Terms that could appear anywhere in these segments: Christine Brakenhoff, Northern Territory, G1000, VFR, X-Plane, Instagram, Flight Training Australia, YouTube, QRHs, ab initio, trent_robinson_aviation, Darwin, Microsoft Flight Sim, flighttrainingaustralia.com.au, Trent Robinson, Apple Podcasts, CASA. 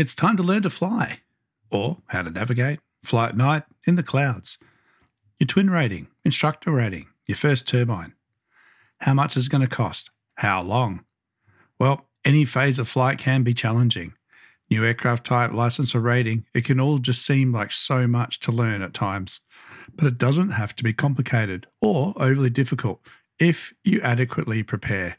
It's time to learn to fly, or how to navigate, fly at night, in the clouds, your twin rating, instructor rating, your first turbine. How much is it going to cost? How long? Well, any phase of flight can be challenging. New aircraft type, license or rating, it can all just seem like so much to learn at times. But it doesn't have to be complicated or overly difficult if you adequately prepare.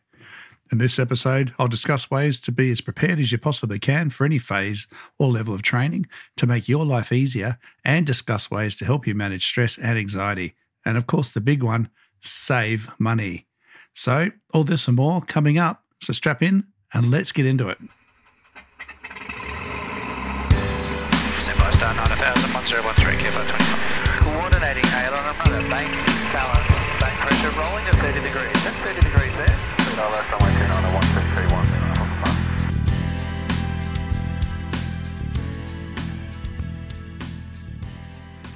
In this episode, I'll discuss ways to be as prepared as you possibly can for any phase or level of training to make your life easier and discuss ways to help you manage stress and anxiety. And of course, the big one, save money. So all this and more coming up. So strap in and let's get into it. Star 9000, 1013, Kilo 25. Coordinating aileron and rudder, bank balance, bank pressure rolling at 30 degrees. That's 30 degrees there.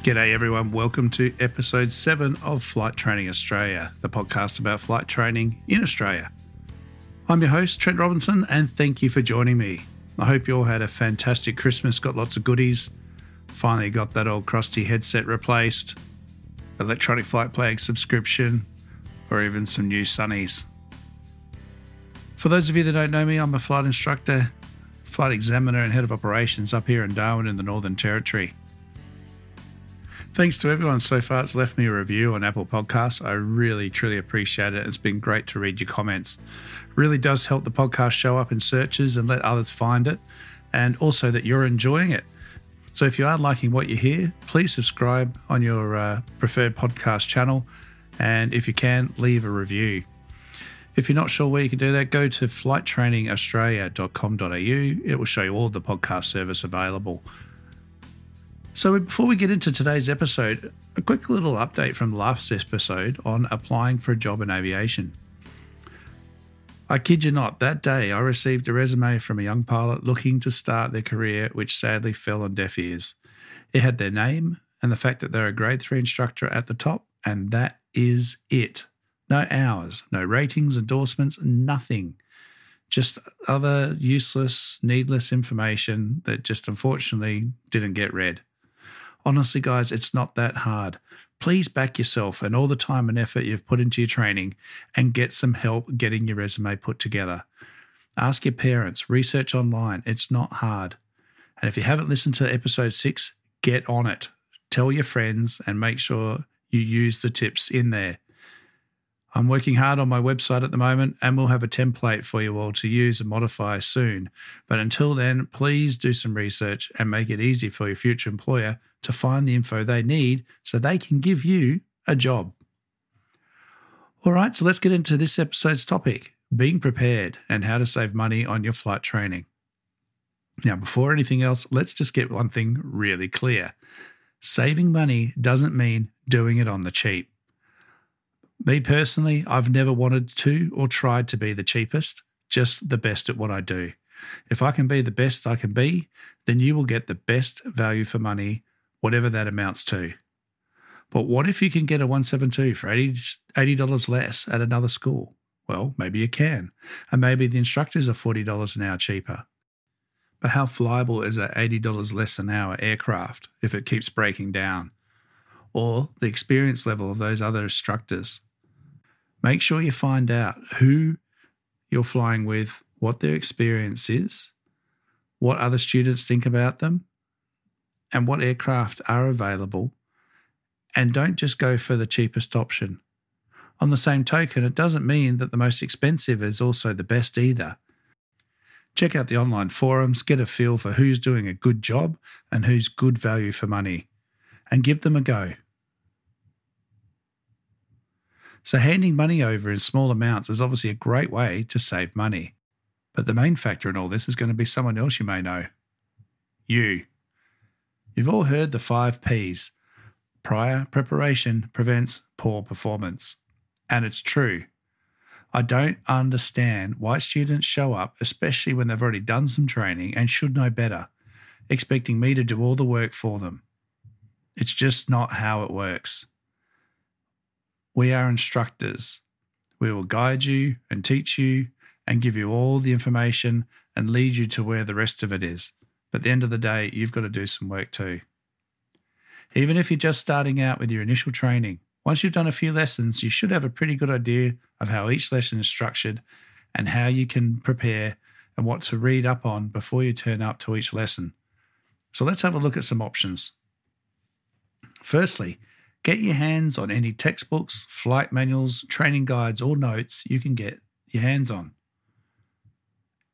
G'day everyone, welcome to episode 7 of Flight Training Australia, the podcast about flight training in Australia. I'm your host, Trent Robinson, and thank you for joining me. I hope you all had a fantastic Christmas, got lots of goodies. Finally got that old crusty headset replaced, electronic flight flag subscription, or even some new sunnies. For those of you that don't know me, I'm a flight instructor, flight examiner and head of operations up here in Darwin in the Northern Territory. Thanks to everyone so far that's left me a review on Apple Podcasts. I really, truly appreciate it. It's been great to read your comments. It really does help the podcast show up in searches and let others find it, and also that you're enjoying it. So if you are liking what you hear, please subscribe on your preferred podcast channel. And if you can, leave a review. If you're not sure where you can do that, go to flighttrainingaustralia.com.au. It will show you all the podcast service available. So before we get into today's episode, a quick little update from last episode on applying for a job in aviation. I kid you not, that day I received a resume from a young pilot looking to start their career, which sadly fell on deaf ears. It had their name and the fact that they're a grade 3 instructor at the top, and that is it. No hours, no ratings, endorsements, nothing. Just other useless, needless information that just unfortunately didn't get read. Honestly, guys, it's not that hard. Please back yourself and all the time and effort you've put into your training and get some help getting your resume put together. Ask your parents, research online. It's not hard. And if you haven't listened to episode 6, get on it. Tell your friends and make sure you use the tips in there. I'm working hard on my website at the moment and we'll have a template for you all to use and modify soon. But until then, please do some research and make it easy for your future employer to find the info they need so they can give you a job. All right, so let's get into this episode's topic, being prepared and how to save money on your flight training. Now, before anything else, let's just get one thing really clear. Saving money doesn't mean doing it on the cheap. Me personally, I've never wanted to or tried to be the cheapest, just the best at what I do. If I can be the best I can be, then you will get the best value for money, whatever that amounts to. But what if you can get a 172 for $80 less at another school? Well, maybe you can, and maybe the instructors are $40 an hour cheaper. But how flyable is an $80 less an hour aircraft if it keeps breaking down? Or the experience level of those other instructors? Make sure you find out who you're flying with, what their experience is, what other students think about them, and what aircraft are available. And don't just go for the cheapest option. On the same token, it doesn't mean that the most expensive is also the best either. Check out the online forums, get a feel for who's doing a good job and who's good value for money, and give them a go. So handing money over in small amounts is obviously a great way to save money. But the main factor in all this is going to be someone else you may know. You. You've all heard the 5 Ps. Prior preparation prevents poor performance. And it's true. I don't understand why students show up, especially when they've already done some training and should know better, expecting me to do all the work for them. It's just not how it works. We are instructors. We will guide you and teach you and give you all the information and lead you to where the rest of it is. But at the end of the day, you've got to do some work too. Even if you're just starting out with your initial training, once you've done a few lessons, you should have a pretty good idea of how each lesson is structured and how you can prepare and what to read up on before you turn up to each lesson. So let's have a look at some options. Firstly, get your hands on any textbooks, flight manuals, training guides or notes you can get your hands on.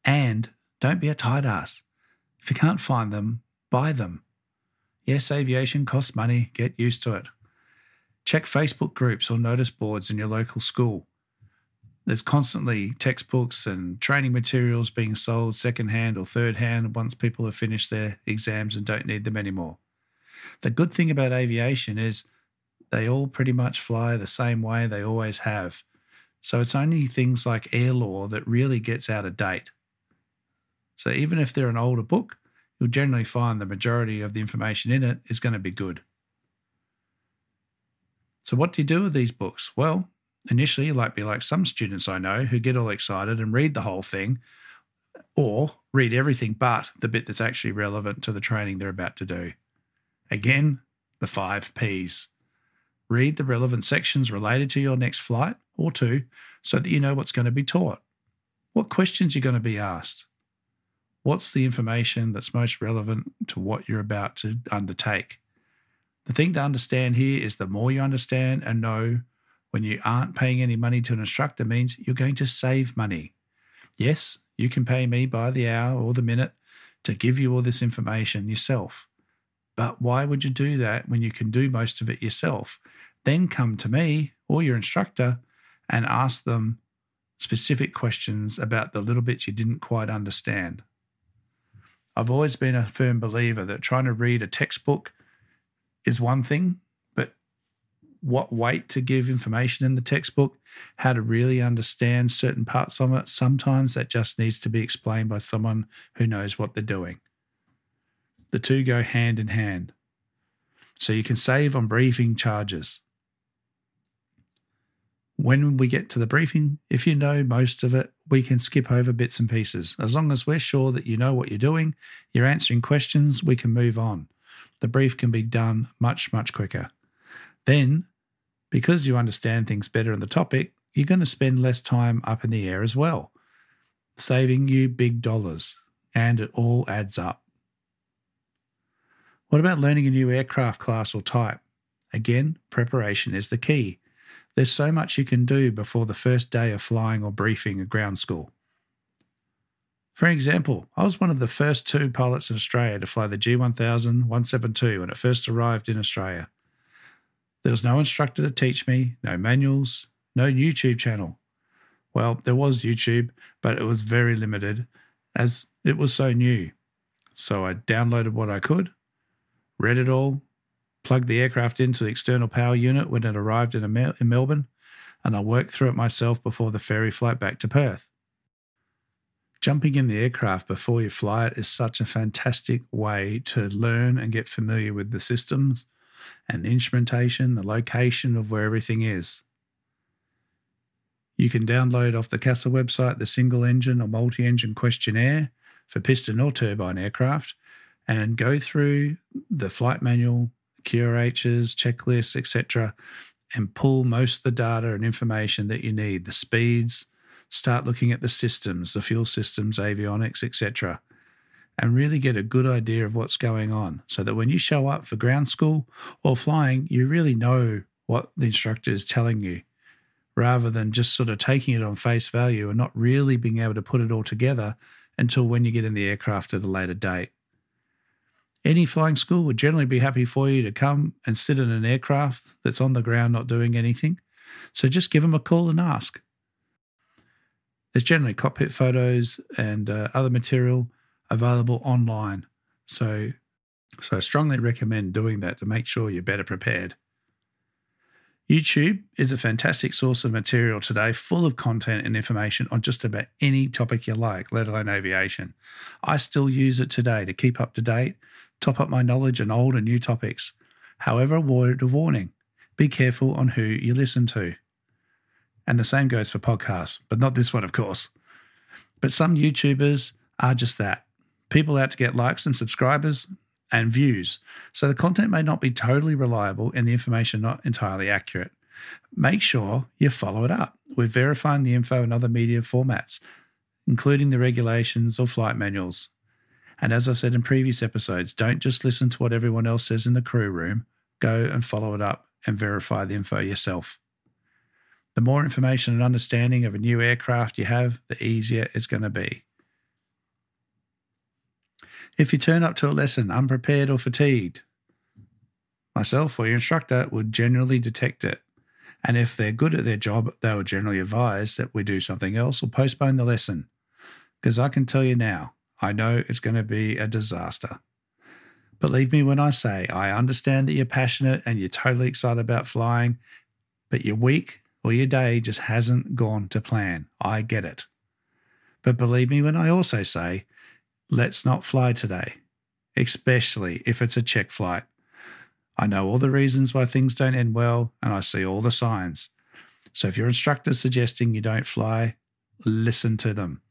And don't be a tight ass. If you can't find them, buy them. Yes, aviation costs money. Get used to it. Check Facebook groups or notice boards in your local school. There's constantly textbooks and training materials being sold secondhand or thirdhand once people have finished their exams and don't need them anymore. The good thing about aviation is they all pretty much fly the same way they always have. So it's only things like air law that really gets out of date. So even if they're an older book, you'll generally find the majority of the information in it is going to be good. So what do you do with these books? Well, initially, you might be like some students I know who get all excited and read the whole thing or read everything but the bit that's actually relevant to the training they're about to do. Again, the 5 Ps. Read the relevant sections related to your next flight or two so that you know what's going to be taught, what questions you're going to be asked, what's the information that's most relevant to what you're about to undertake. The thing to understand here is the more you understand and know when you aren't paying any money to an instructor means you're going to save money. Yes, you can pay me by the hour or the minute to give you all this information yourself. But why would you do that when you can do most of it yourself? Then come to me or your instructor and ask them specific questions about the little bits you didn't quite understand. I've always been a firm believer that trying to read a textbook is one thing, what weight to give information in the textbook, how to really understand certain parts of it. Sometimes that just needs to be explained by someone who knows what they're doing. The two go hand in hand. So you can save on briefing charges. When we get to the briefing, if you know most of it, we can skip over bits and pieces. As long as we're sure that you know what you're doing, you're answering questions, we can move on. The brief can be done much, much quicker. Then, because you understand things better in the topic, you're going to spend less time up in the air as well, saving you big dollars, and it all adds up. What about learning a new aircraft class or type? Again, preparation is the key. There's so much you can do before the first day of flying or briefing at ground school. For example, I was one of the first two pilots in Australia to fly the G1000 172 when it first arrived in Australia. There was no instructor to teach me, no manuals, no YouTube channel. Well, there was YouTube, but it was very limited as it was so new. So I downloaded what I could, read it all, plugged the aircraft into the external power unit when it arrived in Melbourne, and I worked through it myself before the ferry flight back to Perth. Jumping in the aircraft before you fly it is such a fantastic way to learn and get familiar with the systems and the instrumentation, the location of where everything is. You can download off the CASA website the single engine or multi-engine questionnaire for piston or turbine aircraft and go through the flight manual, QRHs, checklists, etc. and pull most of the data and information that you need, the speeds, start looking at the systems, the fuel systems, avionics, etc., and really get a good idea of what's going on so that when you show up for ground school or flying, you really know what the instructor is telling you rather than just sort of taking it on face value and not really being able to put it all together until when you get in the aircraft at a later date. Any flying school would generally be happy for you to come and sit in an aircraft that's on the ground not doing anything. So just give them a call and ask. There's generally cockpit photos and other material available online. So I strongly recommend doing that to make sure you're better prepared. YouTube is a fantastic source of material today, full of content and information on just about any topic you like, let alone aviation. I still use it today to keep up to date, top up my knowledge on old and new topics. However, a word of warning, be careful on who you listen to. And the same goes for podcasts, but not this one, of course. But some YouTubers are just that. people out to get likes and subscribers and views, so the content may not be totally reliable and the information not entirely accurate. Make sure you follow it up with verifying the info in other media formats, including the regulations or flight manuals. And as I've said in previous episodes, don't just listen to what everyone else says in the crew room. Go and follow it up and verify the info yourself. The more information and understanding of a new aircraft you have, the easier it's going to be. If you turn up to a lesson unprepared or fatigued, myself or your instructor would generally detect it. And if they're good at their job, they will generally advise that we do something else or postpone the lesson. Because I can tell you now, I know it's going to be a disaster. Believe me when I say, I understand that you're passionate and you're totally excited about flying, but your week or your day just hasn't gone to plan. I get it. But believe me when I also say, let's not fly today, especially if it's a check flight. I know all the reasons why things don't end well, and I see all the signs. So if your instructor's suggesting you don't fly, listen to them.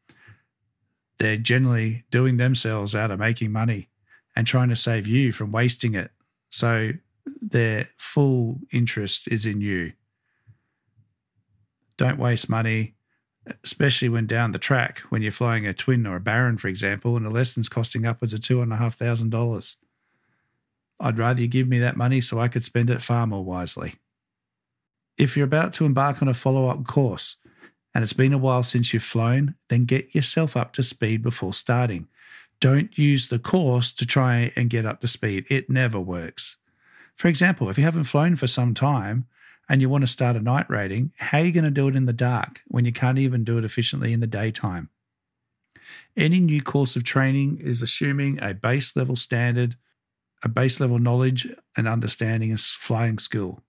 They're generally doing themselves out of making money and trying to save you from wasting it. So their full interest is in you. Don't waste money, especially when down the track, when you're flying a twin or a Baron, for example, and the lesson's costing upwards of $2,500. I'd rather you give me that money so I could spend it far more wisely. If you're about to embark on a follow-up course and it's been a while since you've flown, then get yourself up to speed before starting. Don't use the course to try and get up to speed. It never works. For example, if you haven't flown for some time and you want to start a night rating, how are you going to do it in the dark when you can't even do it efficiently in the daytime? Any new course of training is assuming a base level standard, a base level knowledge and understanding of flying skill.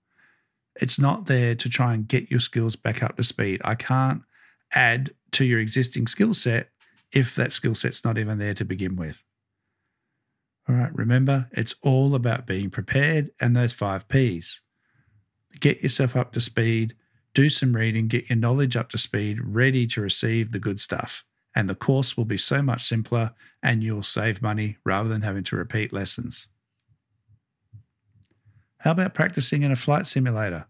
It's not there to try and get your skills back up to speed. I can't add to your existing skill set if that skill set's not even there to begin with. All right, remember, it's all about being prepared and those 5 Ps. Get yourself up to speed, do some reading, get your knowledge up to speed, ready to receive the good stuff. And the course will be so much simpler and you'll save money rather than having to repeat lessons. How about practicing in a flight simulator?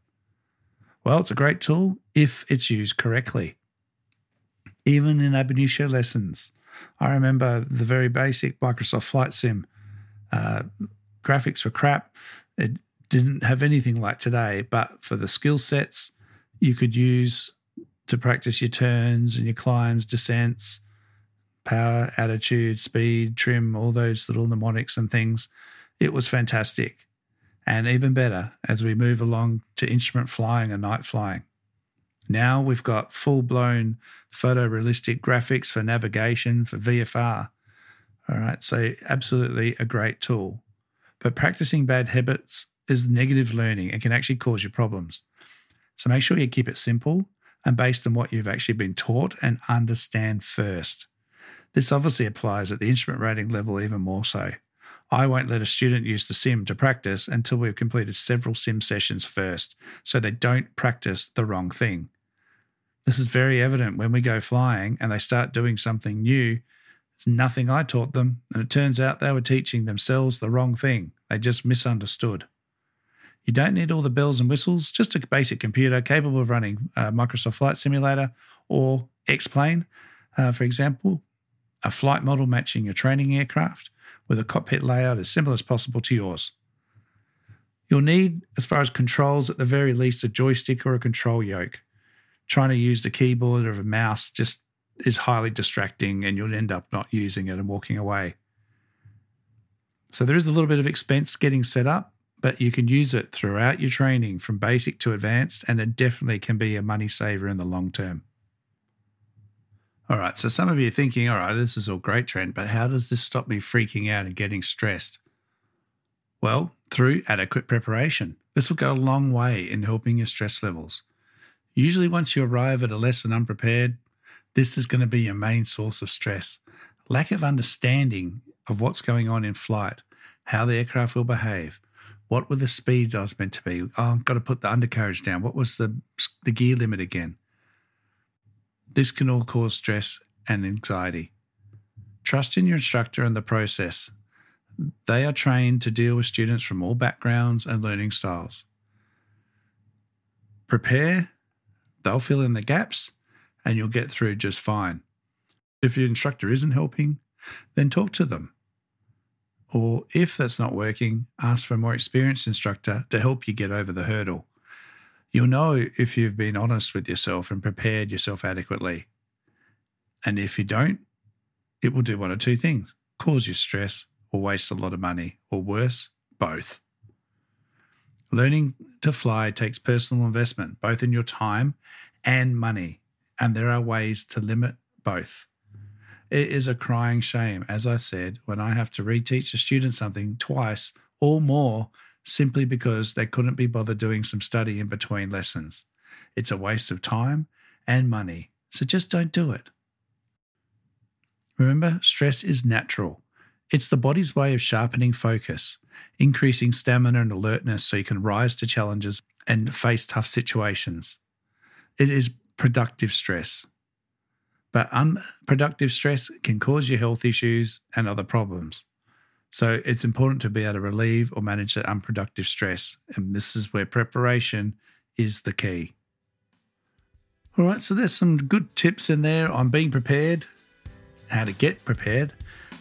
Well, it's a great tool if it's used correctly. Even in ab initio lessons, I remember the very basic Microsoft Flight Sim. Graphics were crap. It didn't have anything like today, but for the skill sets you could use to practice your turns and your climbs, descents, power, attitude, speed, trim, all those little mnemonics and things. It was fantastic. And even better as we move along to instrument flying and night flying. Now we've got full-blown photorealistic graphics for navigation, for VFR. All right, so absolutely a great tool. But practicing bad habits is negative learning and can actually cause you problems. So make sure you keep it simple and based on what you've actually been taught and understand first. This obviously applies at the instrument rating level even more so. I won't let a student use the sim to practice until we've completed several sim sessions first, so they don't practice the wrong thing. This is very evident when we go flying and they start doing something new. It's nothing I taught them, and it turns out they were teaching themselves the wrong thing. They just misunderstood. You don't need all the bells and whistles, just a basic computer capable of running Microsoft Flight Simulator or X-Plane, for example, a flight model matching your training aircraft, with a cockpit layout as similar as possible to yours. You'll need, as far as controls, at the very least, a joystick or a control yoke. Trying to use the keyboard or a mouse just is highly distracting and you'll end up not using it and walking away. So there is a little bit of expense getting set up, but you can use it throughout your training from basic to advanced, and it definitely can be a money saver in the long term. All right, so some of you are thinking, all right, this is all great, Trent, but how does this stop me freaking out and getting stressed? Well, through adequate preparation. This will go a long way in helping your stress levels. Usually once you arrive at a lesson unprepared, this is going to be your main source of stress. Lack of understanding of what's going on in flight, how the aircraft will behave, what were the speeds I was meant to be, oh, I've got to put the undercarriage down, what was the gear limit again? This can all cause stress and anxiety. Trust in your instructor and the process. They are trained to deal with students from all backgrounds and learning styles. Prepare, they'll fill in the gaps, and you'll get through just fine. If your instructor isn't helping, then talk to them. Or if that's not working, ask for a more experienced instructor to help you get over the hurdle. You'll know if you've been honest with yourself and prepared yourself adequately. And if you don't, it will do one of two things: cause you stress or waste a lot of money, or worse, both. Learning to fly takes personal investment, both in your time and money, and there are ways to limit both. It is a crying shame, as I said, when I have to reteach a student something twice or more simply because they couldn't be bothered doing some study in between lessons. It's a waste of time and money, so just don't do it. Remember, stress is natural. It's the body's way of sharpening focus, increasing stamina and alertness so you can rise to challenges and face tough situations. It is productive stress. But unproductive stress can cause you health issues and other problems. So it's important to be able to relieve or manage that unproductive stress. And this is where preparation is the key. All right, so there's some good tips in there on being prepared, how to get prepared,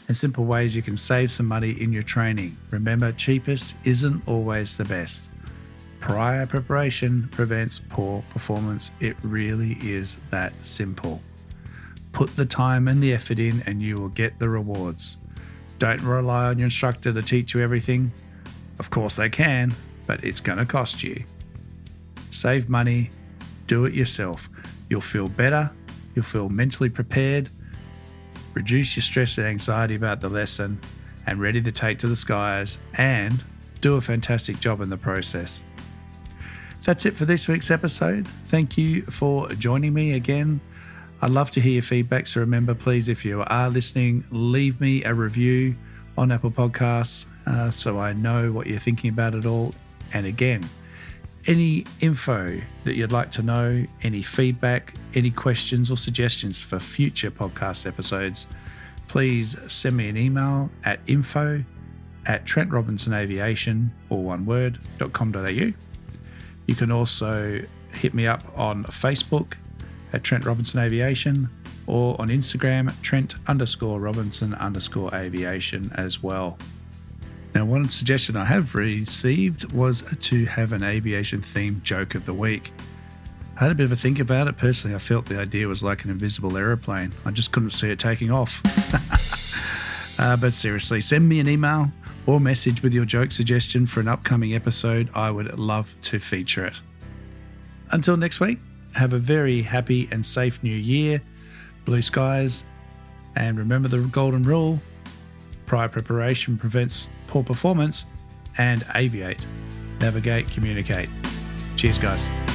and simple ways you can save some money in your training. Remember, cheapest isn't always the best. Prior preparation prevents poor performance. It really is that simple. Put the time and the effort in and you will get the rewards. Don't rely on your instructor to teach you everything. Of course they can, but it's going to cost you. Save money, do it yourself. You'll feel better, you'll feel mentally prepared, reduce your stress and anxiety about the lesson, and ready to take to the skies and do a fantastic job in the process. That's it for this week's episode. Thank you for joining me again. I'd love to hear your feedback, so remember, please, if you are listening, leave me a review on Apple Podcasts so I know what you're thinking about it all. And again, any info that you'd like to know, any feedback, any questions or suggestions for future podcast episodes, please send me an email at info@trentrobinsonaviation, all one word, .com.au. You can also hit me up on Facebook at Trent Robinson Aviation, or on Instagram, Trent_Robinson_Aviation as well. Now, one suggestion I have received was to have an aviation-themed joke of the week. I had a bit of a think about it. Personally, I felt the idea was like an invisible aeroplane. I just couldn't see it taking off. But seriously, send me an email or message with your joke suggestion for an upcoming episode. I would love to feature it. Until next week, have a very happy and safe new year, blue skies, and remember the golden rule: prior preparation prevents poor performance, and aviate, navigate, communicate. Cheers, guys.